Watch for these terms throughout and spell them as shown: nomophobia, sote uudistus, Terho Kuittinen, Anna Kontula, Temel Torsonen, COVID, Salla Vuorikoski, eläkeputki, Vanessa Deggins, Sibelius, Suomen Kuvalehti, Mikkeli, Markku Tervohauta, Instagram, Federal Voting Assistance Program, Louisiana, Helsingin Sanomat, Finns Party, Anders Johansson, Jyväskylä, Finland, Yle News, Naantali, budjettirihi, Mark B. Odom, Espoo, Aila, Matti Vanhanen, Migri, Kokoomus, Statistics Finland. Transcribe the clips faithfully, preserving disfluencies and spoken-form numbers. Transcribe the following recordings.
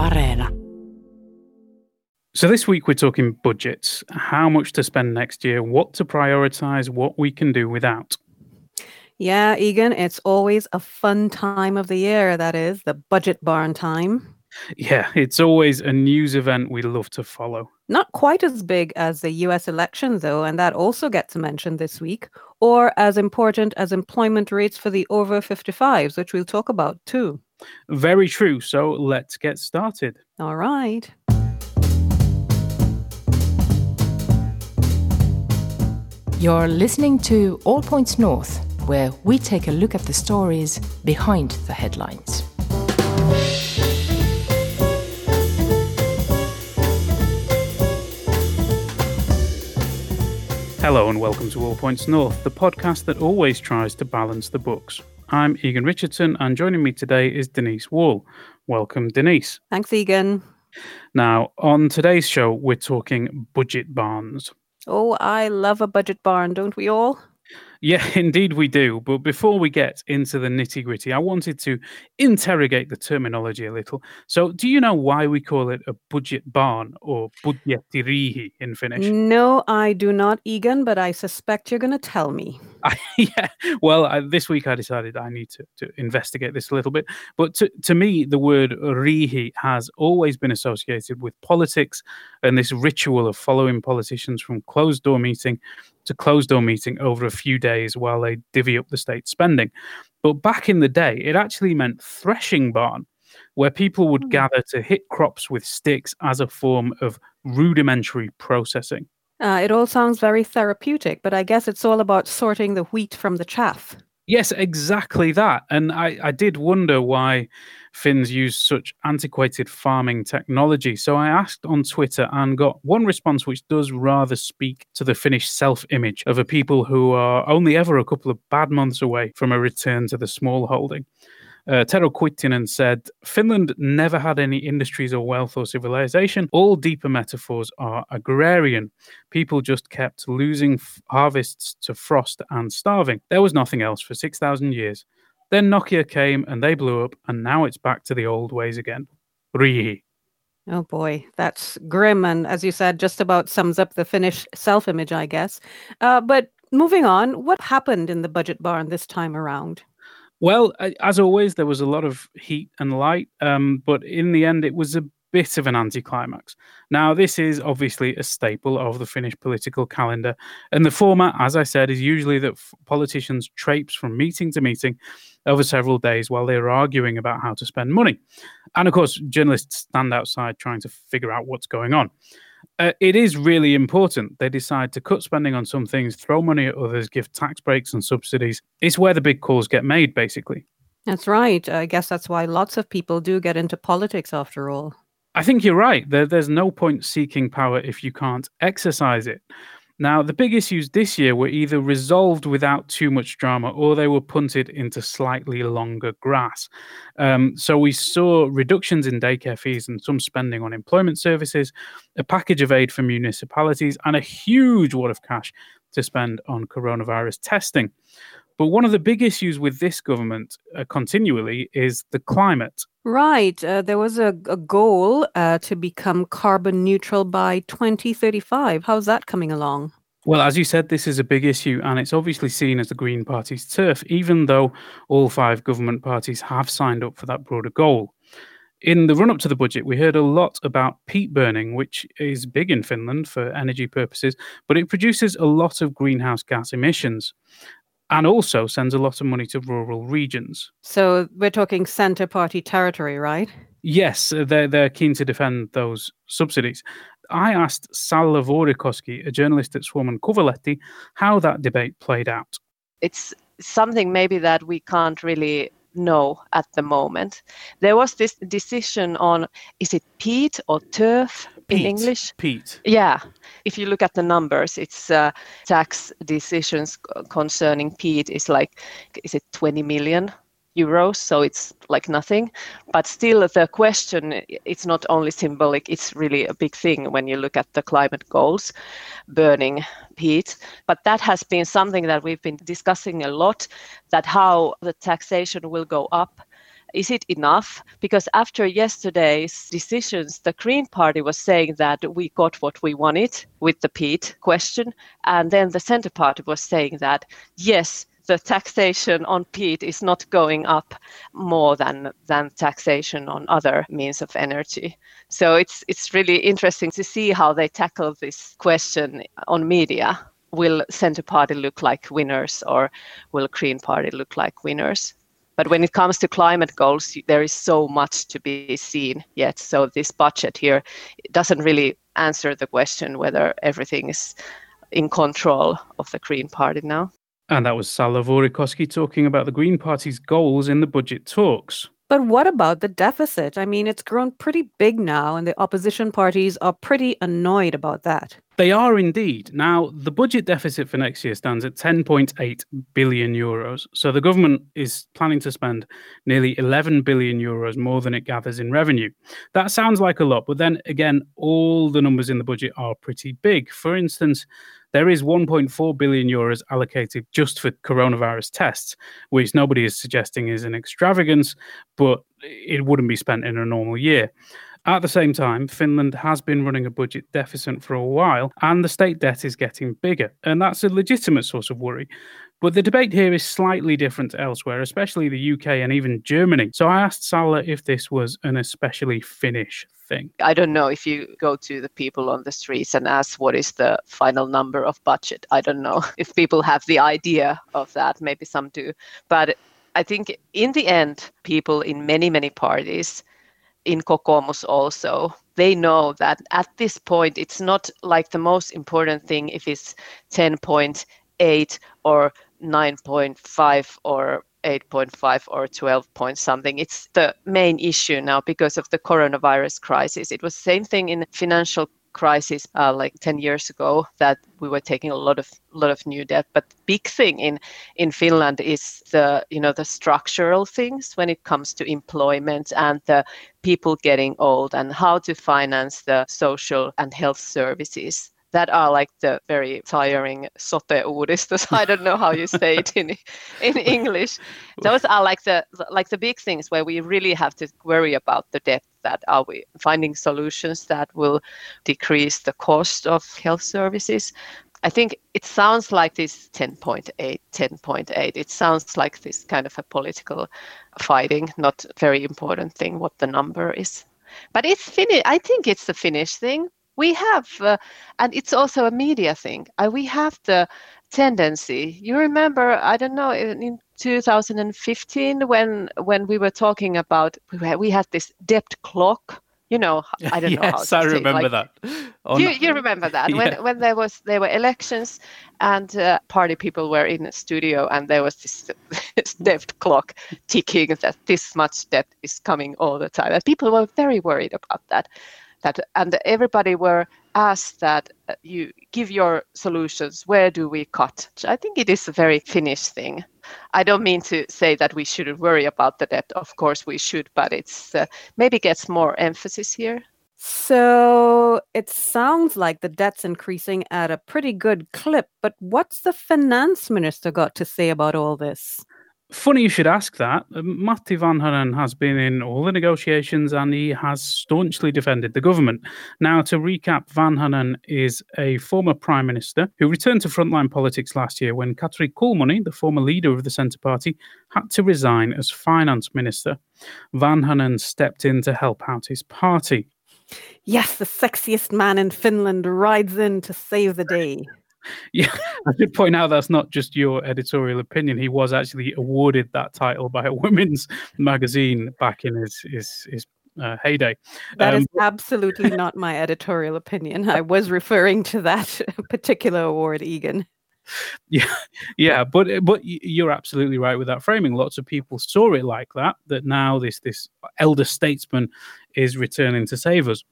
Areena. So this week we're talking budgets, how much to spend next year, what to prioritize, what we can do without. Yeah, Egan, it's always a fun time of the year, that is, the budget barn time. Yeah, it's always a news event we love to follow. Not quite as big as the U S election, though, and that also gets mentioned this week, or as important as employment rates for the over fifty-fives, which we'll talk about too. Very true, so let's get started. All right. You're listening to All Points North, where we take a look at the stories behind the headlines. Hello and welcome to All Points North, the podcast that always tries to balance the books. I'm Egan Richardson and joining me today is Denise Wall. Welcome, Denise. Thanks, Egan. Now, on today's show, we're talking budget barns. Oh, I love a budget barn, don't we all? Yeah, indeed we do. But before we get into the nitty-gritty, I wanted to interrogate the terminology a little. So do you know why we call it a budget barn or budjettirihi in Finnish? No, I do not, Egan, but I suspect you're going to tell me. I, yeah, well, I, this week I decided I need to, to investigate this a little bit. But to, to me, the word rihi has always been associated with politics and this ritual of following politicians from closed-door meeting to closed-door meeting over a few days while they divvy up the state spending. But back in the day, it actually meant threshing barn, where people would mm. gather to hit crops with sticks as a form of rudimentary processing. Uh, it all sounds very therapeutic, but I guess it's all about sorting the wheat from the chaff. Yes, exactly that. And I, I did wonder why Finns use such antiquated farming technology. So I asked on Twitter and got one response which does rather speak to the Finnish self-image of a people who are only ever a couple of bad months away from a return to the smallholding. Uh, Terho Kuittinen said, Finland never had any industries or wealth or civilization. All deeper metaphors are agrarian. People just kept losing f- harvests to frost and starving. There was nothing else for six thousand years. Then Nokia came and they blew up, and now it's back to the old ways again. Rihi. Oh boy, that's grim. And as you said, just about sums up the Finnish self-image, I guess. Uh, but moving on, what happened in the budget barn this time around? Well, as always, there was a lot of heat and light, um, but in the end, it was a bit of an anticlimax. Now, this is obviously a staple of the Finnish political calendar, and the format, as I said, is usually that f- politicians traipse from meeting to meeting over several days while they're arguing about how to spend money. And of course, journalists stand outside trying to figure out what's going on. Uh, it is really important. They decide to cut spending on some things, throw money at others, give tax breaks and subsidies. It's where the big calls get made, basically. That's right. I guess that's why lots of people do get into politics after all. I think you're right. There, there's no point seeking power if you can't exercise it. Now, the big issues this year were either resolved without too much drama or they were punted into slightly longer grass. Um, so we saw reductions in daycare fees and some spending on employment services, a package of aid for municipalities, and a huge wad of cash to spend on coronavirus testing. But one of the big issues with this government uh, continually is the climate. Right. Uh, there was a, a goal uh, to become carbon neutral by twenty thirty-five. How's that coming along? Well, as you said, this is a big issue, and it's obviously seen as the Green Party's turf, even though all five government parties have signed up for that broader goal. In the run-up to the budget, we heard a lot about peat burning, which is big in Finland for energy purposes, but it produces a lot of greenhouse gas emissions. And also sends a lot of money to rural regions. So we're talking centre party territory, right? Yes, they're, they're keen to defend those subsidies. I asked Salla Vuorikoski, a journalist at Suomen Kuvalehti, how that debate played out. It's something maybe that we can't really know at the moment. There was this decision on, is it peat or turf in peat, English? Peat. Yeah. If you look at the numbers, it's uh, tax decisions concerning peat is like, is it twenty million euros? So it's like nothing. But still the question, it's not only symbolic, it's really a big thing when you look at the climate goals, burning peat. But that has been something that we've been discussing a lot, that how the taxation will go up Is it enough? Because after yesterday's decisions, the Green Party was saying that we got what we wanted with the P E A T question. And then the Centre Party was saying that, yes, the taxation on P E A T is not going up more than, than taxation on other means of energy. So it's it's really interesting to see how they tackle this question on media. Will Centre Party look like winners or will Green Party look like winners? But when it comes to climate goals, there is so much to be seen yet. So this budget here doesn't really answer the question whether everything is in control of the Green Party now. And that was Salla Vuorikoski talking about the Green Party's goals in the budget talks. But what about the deficit? I mean, it's grown pretty big now, and the opposition parties are pretty annoyed about that. They are indeed. Now, the budget deficit for next year stands at ten point eight billion euros. So the government is planning to spend nearly eleven billion euros more than it gathers in revenue. That sounds like a lot, but then again, all the numbers in the budget are pretty big. For instance, there is one point four billion euros allocated just for coronavirus tests, which nobody is suggesting is an extravagance, but it wouldn't be spent in a normal year. At the same time, Finland has been running a budget deficit for a while, and the state debt is getting bigger, and that's a legitimate source of worry. But the debate here is slightly different elsewhere, especially the U K and even Germany. So I asked Salla if this was an especially Finnish thing. I don't know if you go to the people on the streets and ask what is the final number of budget. I don't know if people have the idea of that. Maybe some do. But I think in the end, people in many, many parties, in Kokoomus also, they know that at this point, it's not like the most important thing if it's ten point eight or nine point five or eight point five or twelve point something. It's the main issue now because of the coronavirus crisis. It was the same thing in financial crisis uh, like ten years ago that we were taking a lot of lot of new debt. But big thing in in Finland is the you know the structural things when it comes to employment and the people getting old and how to finance the social and health services. That are like the very tiring sote uudistus. I don't know how you say it in in English. Those are like the like the big things where we really have to worry about the debt. That are we finding solutions that will decrease the cost of health services? I think it sounds like this ten point eight, ten point eight. It sounds like this kind of a political fighting, not very important thing what the number is. But it's Finnish. I think it's the Finnish thing. We have, uh, and it's also a media thing, uh, we have the tendency, you remember, I don't know, in, in two thousand fifteen when when we were talking about, we had this debt clock, you know, I don't yes, know how to I remember like, that. Oh, you, no. you remember that, when yeah. when there was there were elections and uh, party people were in a studio and there was this, this debt clock ticking that this much debt is coming all the time. And people were very worried about that. That, and everybody were asked that uh, you give your solutions, where do we cut? I think it is a very Finnish thing. I don't mean to say that we shouldn't worry about the debt. Of course we should, but it's uh, maybe gets more emphasis here. So it sounds like the debt's increasing at a pretty good clip, but what's the finance minister got to say about all this? Funny you should ask that. Matti Vanhanen has been in all the negotiations and he has staunchly defended the government. Now, to recap, Vanhanen is a former prime minister who returned to frontline politics last year when Katri Kulmuni, the former leader of the Centre Party, had to resign as finance minister. Vanhanen stepped in to help out his party. Yes, the sexiest man in Finland rides in to save the day. Yeah, I should point out that's not just your editorial opinion. He was actually awarded that title by a women's magazine back in his his, his uh, heyday. That um, is absolutely not my editorial opinion. I was referring to that particular award, Egan. Yeah, yeah, but but you're absolutely right with that framing. Lots of people saw it like that. That now this this elder statesman is returning to save us.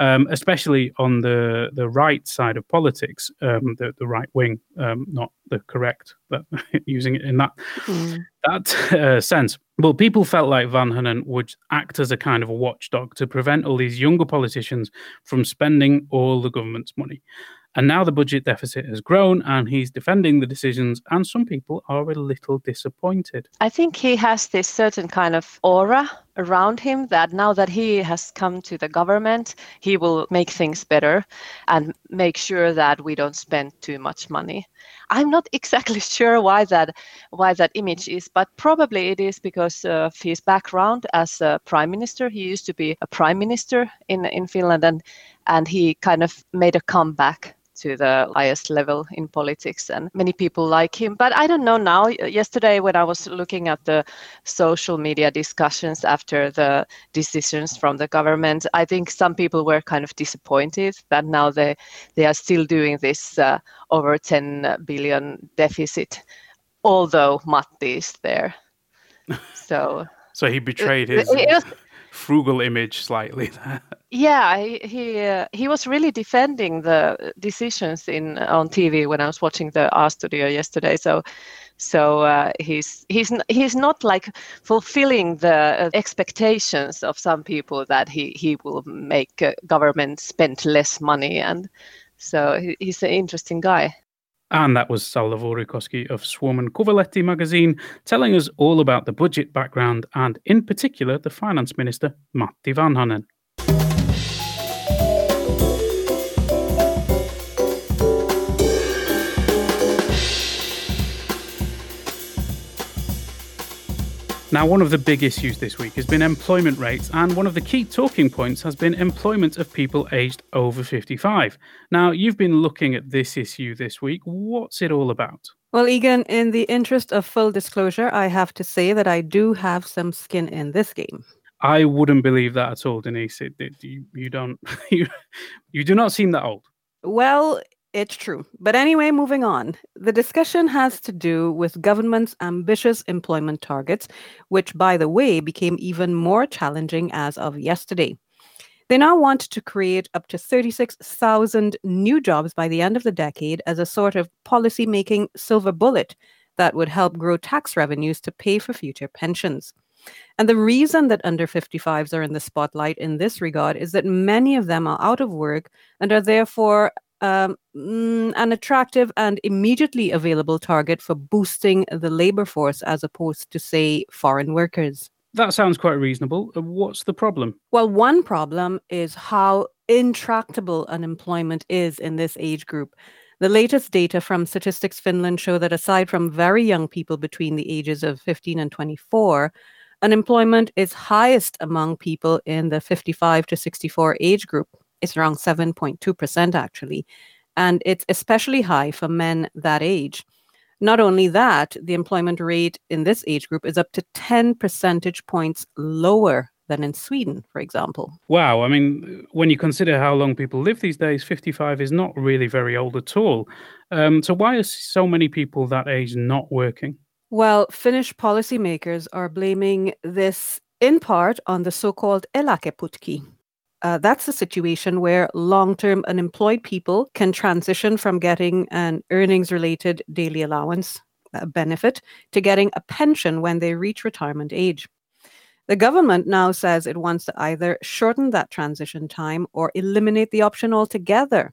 Um, especially on the, the right side of politics, um, the, the right wing, um, not the correct, but using it in that mm. that uh, sense. Well, people felt like Vanhanen would act as a kind of a watchdog to prevent all these younger politicians from spending all the government's money. And now the budget deficit has grown and he's defending the decisions, and some people are a little disappointed. I think he has this certain kind of aura around him that now that he has come to the government, he will make things better and make sure that we don't spend too much money. I'm not exactly sure why that why that image is, but probably it is because of his background as a prime minister. He used to be a prime minister in, in Finland, and, and he kind of made a comeback to the highest level in politics, and many people like him. But I don't know now. Yesterday, when I was looking at the social media discussions after the decisions from the government, I think some people were kind of disappointed that now they, they are still doing this uh, over ten billion deficit, although Matti is there. So, so he betrayed his it, it was, frugal image slightly there. Yeah, he he, uh, he was really defending the decisions in on T V when I was watching the R Studio yesterday. So, so uh, he's he's he's not like fulfilling the expectations of some people that he he will make uh, government spend less money, and so he, he's an interesting guy. And that was Salla Vuorikoski of Suomen Kuvalehti magazine telling us all about the budget background and, in particular, the finance minister Matti Vanhanen. Now, one of the big issues this week has been employment rates, and one of the key talking points has been employment of people aged over fifty-five. Now, you've been looking at this issue this week. What's it all about? Well, Egan, in the interest of full disclosure, I have to say that I do have some skin in this game. I wouldn't believe that at all, Denise. It, it, you, you don't, you, you do not seem that old. Well, it's true. But anyway, moving on. The discussion has to do with government's ambitious employment targets, which, by the way, became even more challenging as of yesterday. They now want to create up to thirty-six thousand new jobs by the end of the decade as a sort of policy-making silver bullet that would help grow tax revenues to pay for future pensions. And the reason that under fifty-fives are in the spotlight in this regard is that many of them are out of work and are therefore Um, an attractive and immediately available target for boosting the labour force as opposed to, say, foreign workers. That sounds quite reasonable. What's the problem? Well, one problem is how intractable unemployment is in this age group. The latest data from Statistics Finland show that aside from very young people between the ages of fifteen and twenty-four, unemployment is highest among people in the fifty-five to sixty-four age group. It's around seven point two percent, actually, and it's especially high for men that age. Not only that, the employment rate in this age group is up to ten percentage points lower than in Sweden, for example. Wow. I mean, when you consider how long people live these days, fifty-five is not really very old at all. Um, so why are so many people that age not working? Well, Finnish policymakers are blaming this in part on the so-called eläkeputki. Uh, that's a situation where long-term unemployed people can transition from getting an earnings-related daily allowance uh, benefit to getting a pension when they reach retirement age. The government now says it wants to either shorten that transition time or eliminate the option altogether.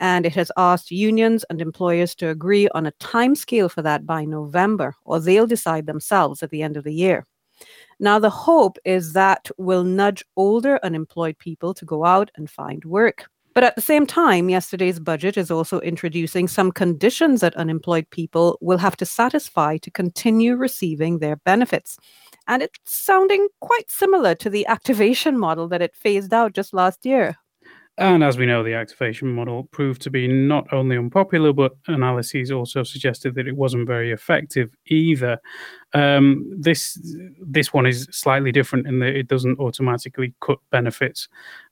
And it has asked unions and employers to agree on a timescale for that by November, or they'll decide themselves at the end of the year. Now, the hope is that will nudge older unemployed people to go out and find work. But at the same time, yesterday's budget is also introducing some conditions that unemployed people will have to satisfy to continue receiving their benefits. And it's sounding quite similar to the activation model that it phased out just last year. And as we know, the activation model proved to be not only unpopular, but analyses also suggested that it wasn't very effective either. Um, this this one is slightly different in that it doesn't automatically cut benefits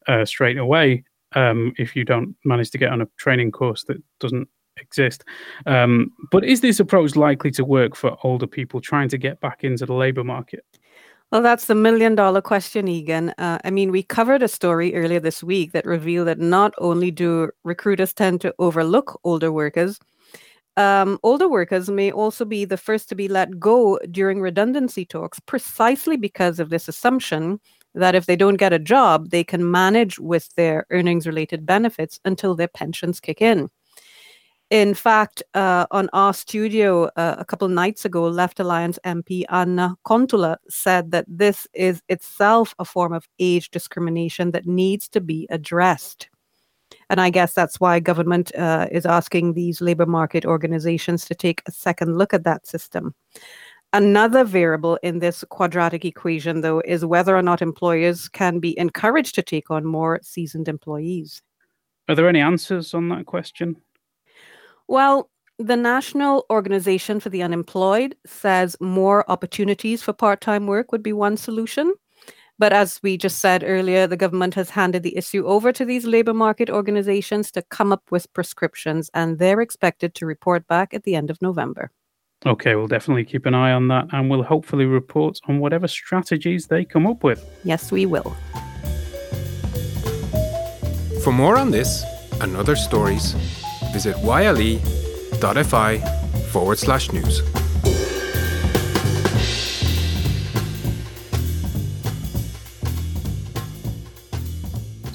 uh, straight away um, if you don't manage to get on a training course that doesn't exist. Um, but is this approach likely to work for older people trying to get back into the labour market? Well, that's the million-dollar question, Egan. Uh, I mean, we covered a story earlier this week that revealed that not only do recruiters tend to overlook older workers, um, older workers may also be the first to be let go during redundancy talks precisely because of this assumption that if they don't get a job, they can manage with their earnings-related benefits until their pensions kick in. In fact, uh, on our studio uh, a couple nights ago, Left Alliance M P Anna Kontula said that this is itself a form of age discrimination that needs to be addressed. And I guess that's why government uh, is asking these labor market organizations to take a second look at that system. Another variable in this quadratic equation, though, is whether or not employers can be encouraged to take on more seasoned employees. Are there any answers on that question? Well, the National Organization for the Unemployed says more opportunities for part-time work would be one solution. But as we just said earlier, the government has handed the issue over to these labor market organizations to come up with prescriptions, and they're expected to report back at the end of November. Okay, we'll definitely keep an eye on that, and we'll hopefully report on whatever strategies they come up with. Yes, we will. For more on this and other stories, visit yle.fi forward slash news.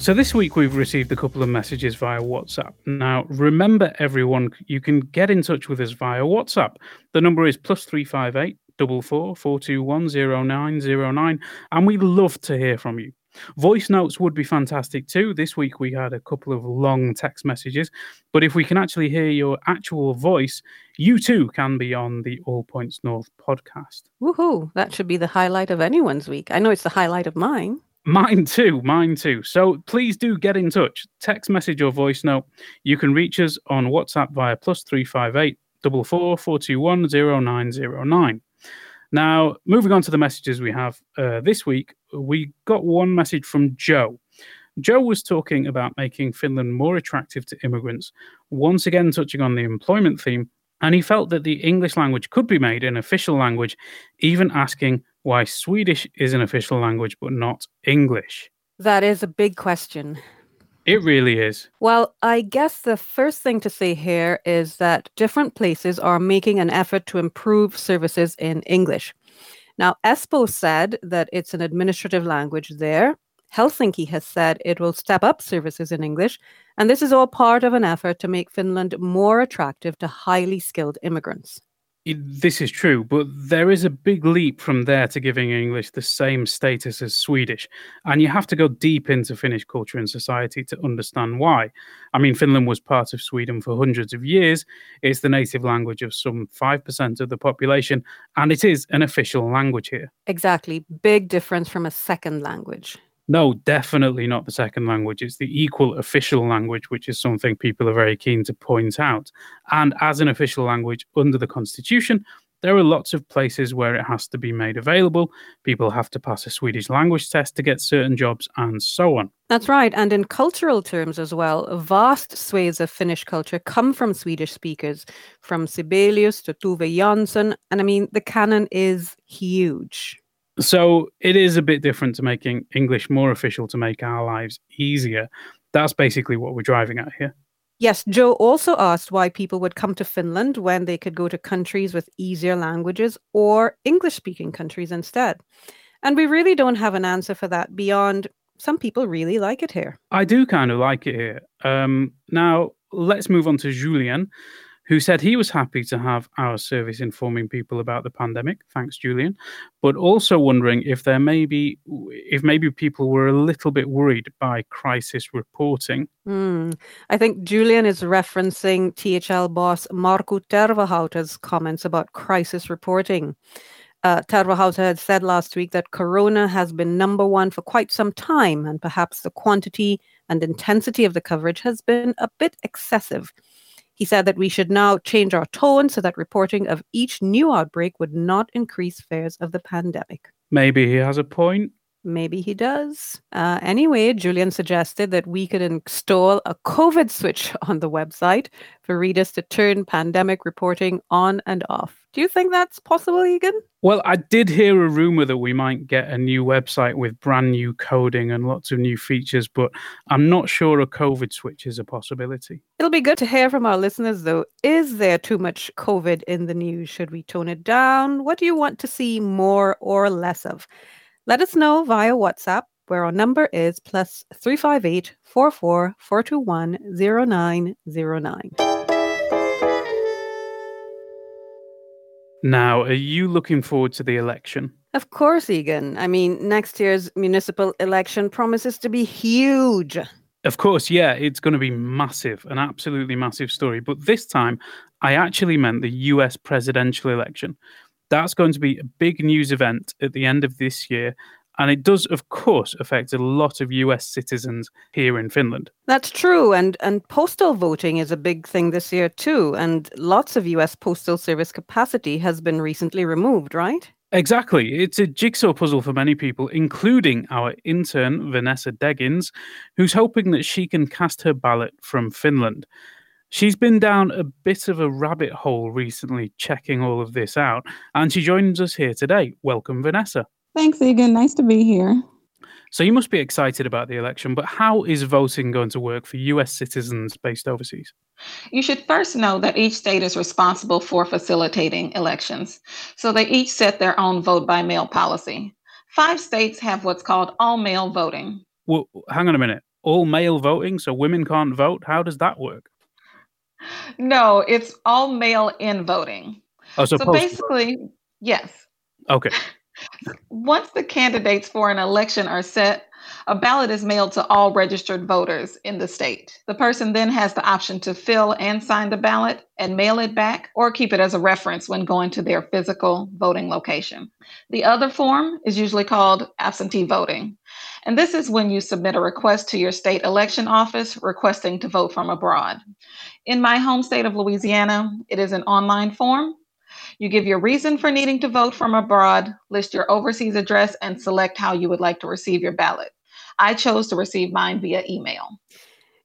So this week we've received a couple of messages via WhatsApp. Now, remember everyone, you can get in touch with us via WhatsApp. The number is plus three five eight, four four, four two one, zero nine zero nine, and we love to hear from you. Voice notes would be fantastic too. This week we had a couple of long text messages, but if we can actually hear your actual voice, you too can be on the All Points North podcast. Woohoo! That should be the highlight of anyone's week. I know it's the highlight of mine. Mine too, mine too. So please do get in touch. Text message or voice note. You can reach us on WhatsApp via plus three five eight, four four, four two one, zero nine zero nine. Now, moving on to the messages we have uh, this week, we got one message from Joe. Joe was talking about making Finland more attractive to immigrants, once again touching on the employment theme, and he felt that the English language could be made an official language, even asking why Swedish is an official language but not English. That is a big question. It really is. Well, I guess the first thing to say here is that different places are making an effort to improve services in English. Now, Espoo said that it's an administrative language there. Helsinki has said it will step up services in English. And this is all part of an effort to make Finland more attractive to highly skilled immigrants. It, this is true, but there is a big leap from there to giving English the same status as Swedish, and you have to go deep into Finnish culture and society to understand why. I mean, Finland was part of Sweden for hundreds of years, it's the native language of some five percent of the population, and it is an official language here. Exactly. Big difference from a second language. No, definitely not the second language. It's the equal official language, which is something people are very keen to point out. And as an official language under the constitution, there are lots of places where it has to be made available. People have to pass a Swedish language test to get certain jobs and so on. That's right. And in cultural terms as well, vast swathes of Finnish culture come from Swedish speakers, from Sibelius to Tove Jansson. And I mean, the canon is huge. So it is a bit different to making English more official to make our lives easier. That's basically what we're driving at here. Yes, Joe also asked why people would come to Finland when they could go to countries with easier languages or English-speaking countries instead. And we really don't have an answer for that beyond some people really like it here. I do kind of like it here. Um, now, let's move on to Julian, who said he was happy to have our service informing people about the pandemic, thanks Julian, but also wondering if there may be, if maybe people were a little bit worried by crisis reporting. Mm. I think Julian is referencing T H L boss Markku Tervohauta's comments about crisis reporting. Uh, Tervohauta had said last week that corona has been number one for quite some time, and perhaps the quantity and intensity of the coverage has been a bit excessive. He said that we should now change our tone so that reporting of each new outbreak would not increase fears of the pandemic. Maybe he has a point. Maybe he does. Uh, anyway, Julian suggested that we could install a COVID switch on the website for readers to turn pandemic reporting on and off. Do you think that's possible, Egan? Well, I did hear a rumor that we might get a new website with brand new coding and lots of new features, but I'm not sure a COVID switch is a possibility. It'll be good to hear from our listeners, though. Is there too much COVID in the news? Should we tone it down? What do you want to see more or less of? Let us know via WhatsApp where our number is plus three five eight, four four four two one, zero nine zero nine. Now, are you looking forward to the election? Of course, Egan. I mean, next year's municipal election promises to be huge. Of course, yeah, it's going to be massive, an absolutely massive story. But this time, I actually meant the U S presidential election. That's going to be a big news event at the end of this year. And it does, of course, affect a lot of U S citizens here in Finland. That's true. And and postal voting is a big thing this year, too. And lots of U S Postal Service capacity has been recently removed, right? Exactly. It's a jigsaw puzzle for many people, including our intern, Vanessa Deggins, who's hoping that she can cast her ballot from Finland. She's been down a bit of a rabbit hole recently, checking all of this out. And she joins us here today. Welcome, Vanessa. Thanks, Egan. Nice to be here. So you must be excited about the election, but how is voting going to work for U S citizens based overseas? You should first know that each state is responsible for facilitating elections. So they each set their own vote-by-mail policy. Five states have what's called all-mail voting. Well, hang on a minute. All-mail voting? So women can't vote? How does that work? No, it's all-mail-in voting. Oh, so so basically, yes. Okay. Once the candidates for an election are set, a ballot is mailed to all registered voters in the state. The person then has the option to fill and sign the ballot and mail it back or keep it as a reference when going to their physical voting location. The other form is usually called absentee voting. And this is when you submit a request to your state election office requesting to vote from abroad. In my home state of Louisiana, it is an online form. You give your reason for needing to vote from abroad, list your overseas address, and select how you would like to receive your ballot. I chose to receive mine via email.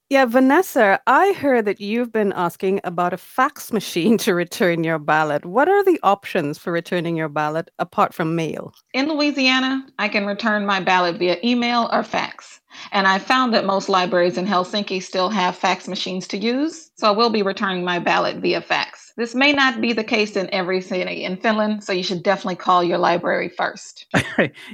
Yeah, Vanessa, I heard that you've been asking about a fax machine to return your ballot. What are the options for returning your ballot apart from mail? In Louisiana, I can return my ballot via email or fax. And I found that most libraries in Helsinki still have fax machines to use, so I will be returning my ballot via fax. This may not be the case in every city in Finland, so you should definitely call your library first.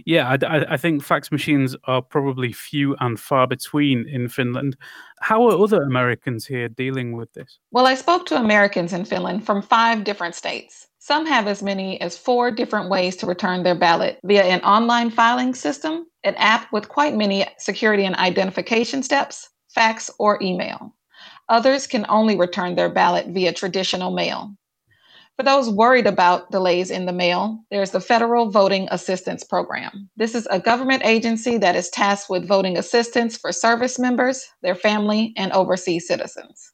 Yeah, I, I think fax machines are probably few and far between in Finland. How are other Americans here dealing with this? Well, I spoke to Americans in Finland from five different states. Some have as many as four different ways to return their ballot via an online filing system, an app with quite many security and identification steps, fax, or email. Others can only return their ballot via traditional mail. For those worried about delays in the mail, there's the Federal Voting Assistance Program. This is a government agency that is tasked with voting assistance for service members, their family, and overseas citizens.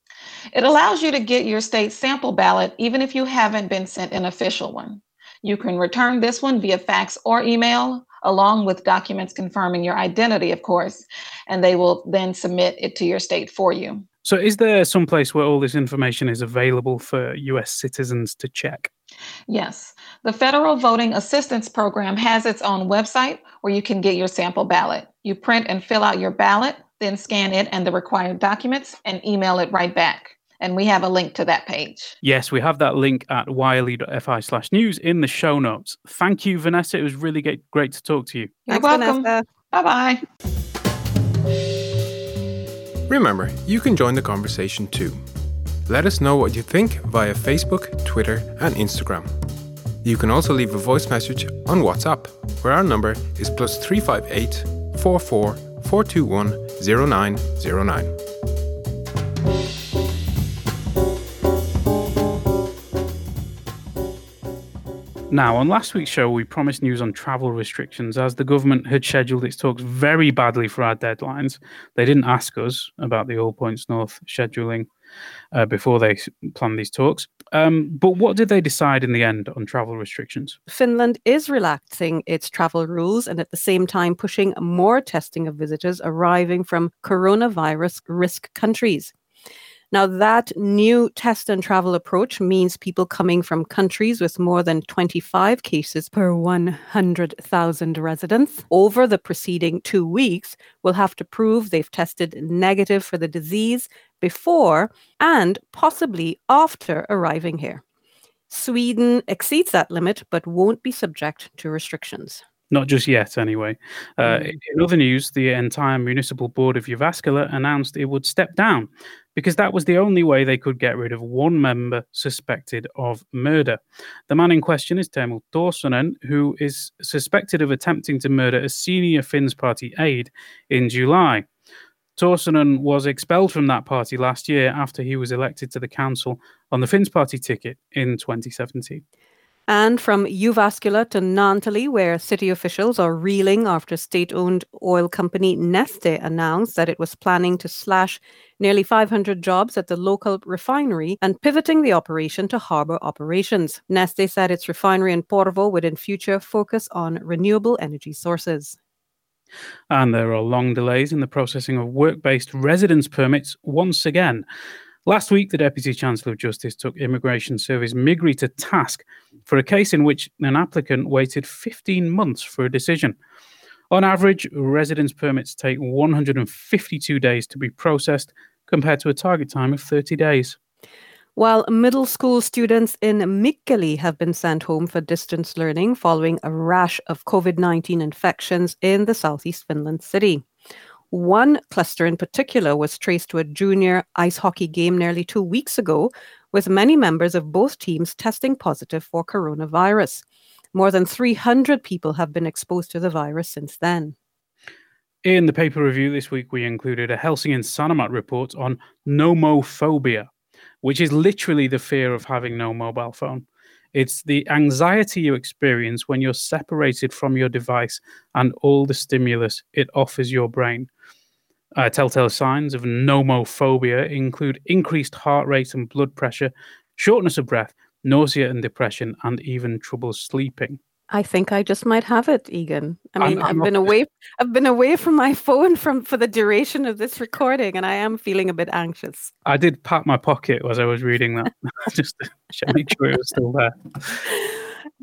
It allows you to get your state sample ballot even if you haven't been sent an official one. You can return this one via fax or email, along with documents confirming your identity, of course, and they will then submit it to your state for you. So is there some place where all this information is available for U S citizens to check? Yes. The Federal Voting Assistance Program has its own website where you can get your sample ballot. You print and fill out your ballot, then scan it and the required documents and email it right back. And we have a link to that page. Yes, we have that link at wiley.fi slash news in the show notes. Thank you, Vanessa. It was really great to talk to you. You're welcome. Vanessa. Bye-bye. Remember, you can join the conversation too. Let us know what you think via Facebook, Twitter, and Instagram. You can also leave a voice message on WhatsApp, where our number is plus three five eight, four four four two one, zero nine zero nine. Now, on last week's show, we promised news on travel restrictions as the government had scheduled its talks very badly for our deadlines. They didn't ask us about the All Points North scheduling uh, before they planned these talks. Um, but what did they decide in the end on travel restrictions? Finland is relaxing its travel rules and at the same time pushing more testing of visitors arriving from coronavirus risk countries. Now, that new test and travel approach means people coming from countries with more than twenty-five cases per one hundred thousand residents over the preceding two weeks will have to prove they've tested negative for the disease before and possibly after arriving here. Sweden exceeds that limit but won't be subject to restrictions. Not just yet, anyway. Uh, in other news, the entire municipal board of Jyväskylä announced it would step down because that was the only way they could get rid of one member suspected of murder. The man in question is Temel Torsonen, who is suspected of attempting to murder a senior Finns Party aide in July. Torsonen was expelled from that party last year after he was elected to the council on the Finns Party ticket in twenty seventeen. And from Jyväskylä to Naantali, where city officials are reeling after state-owned oil company Neste announced that it was planning to slash nearly five hundred jobs at the local refinery and pivoting the operation to harbour operations. Neste said its refinery in Porvoo would in future focus on renewable energy sources. And there are long delays in the processing of work-based residence permits once again. Last week, the Deputy Chancellor of Justice took Immigration Service Migri to task for a case in which an applicant waited fifteen months for a decision. On average, residence permits take one hundred fifty-two days to be processed compared to a target time of thirty days. While middle school students in Mikkeli have been sent home for distance learning following a rash of covid nineteen infections in the southeast Finland city. One cluster in particular was traced to a junior ice hockey game nearly two weeks ago, with many members of both teams testing positive for coronavirus. More than three hundred people have been exposed to the virus since then. In the paper review this week, we included a Helsingin Sanomat report on nomophobia, which is literally the fear of having no mobile phone. It's the anxiety you experience when you're separated from your device and all the stimulus it offers your brain. Uh, telltale signs of nomophobia include increased heart rate and blood pressure, shortness of breath, nausea and depression, and even trouble sleeping. I think I just might have it, Egan. I mean, I'm, I'm I've been away. I've been away from my phone from for the duration of this recording, and I am feeling a bit anxious. I did pat my pocket as I was reading that, just to make sure it was still there.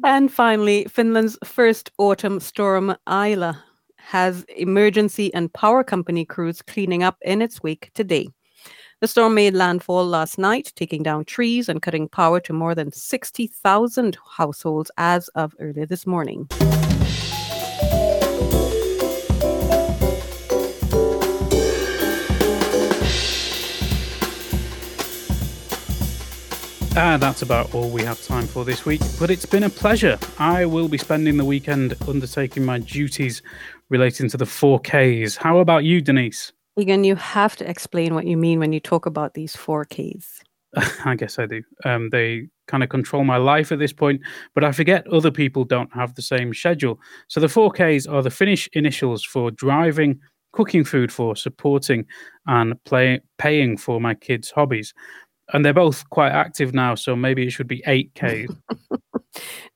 And finally, Finland's first autumn storm, Aila, has emergency and power company crews cleaning up in its wake today. The storm made landfall last night, taking down trees and cutting power to more than sixty thousand households as of earlier this morning. Ah, that's about all we have time for this week, but it's been a pleasure. I will be spending the weekend undertaking my duties relating to the four Ks. How about you, Denise? Egan, you have to explain what you mean when you talk about these four Ks. I guess I do. Um, they kind of control my life at this point, but I forget other people don't have the same schedule. So the four Ks are the Finnish initials for driving, cooking food for, supporting, and play, paying for my kids' hobbies. And they're both quite active now, so maybe it should be eight Ks.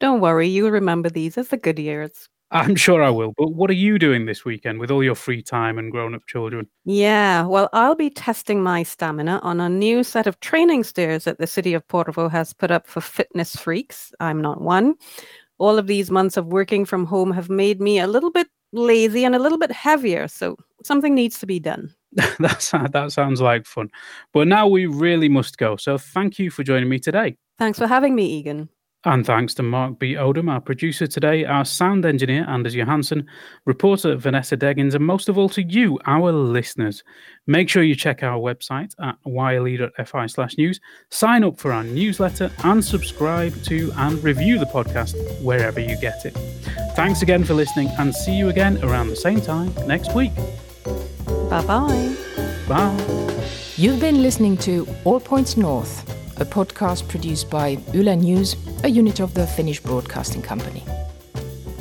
Don't worry, you'll remember these as the good years. I'm sure I will. But what are you doing this weekend with all your free time and grown-up children? Yeah, well, I'll be testing my stamina on a new set of training stairs that the city of Porvoo has put up for fitness freaks. I'm not one. All of these months of working from home have made me a little bit lazy and a little bit heavier, so something needs to be done. That's, that sounds like fun. But now we really must go, so thank you for joining me today. Thanks for having me, Egan. And thanks to Mark B. Odom, our producer today, our sound engineer, Anders Johansson, reporter Vanessa Deggins, and most of all to you, our listeners. Make sure you check our website at yle.fi slash news, sign up for our newsletter, and subscribe to and review the podcast wherever you get it. Thanks again for listening, and see you again around the same time next week. Bye-bye. Bye. You've been listening to All Points North, a podcast produced by Yle News, a unit of the Finnish Broadcasting Company.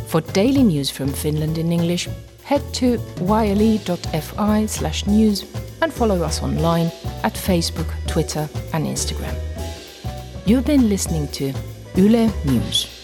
For daily news from Finland in English, head to yle.fi slash news and follow us online at Facebook, Twitter and Instagram. You've been listening to Yle News.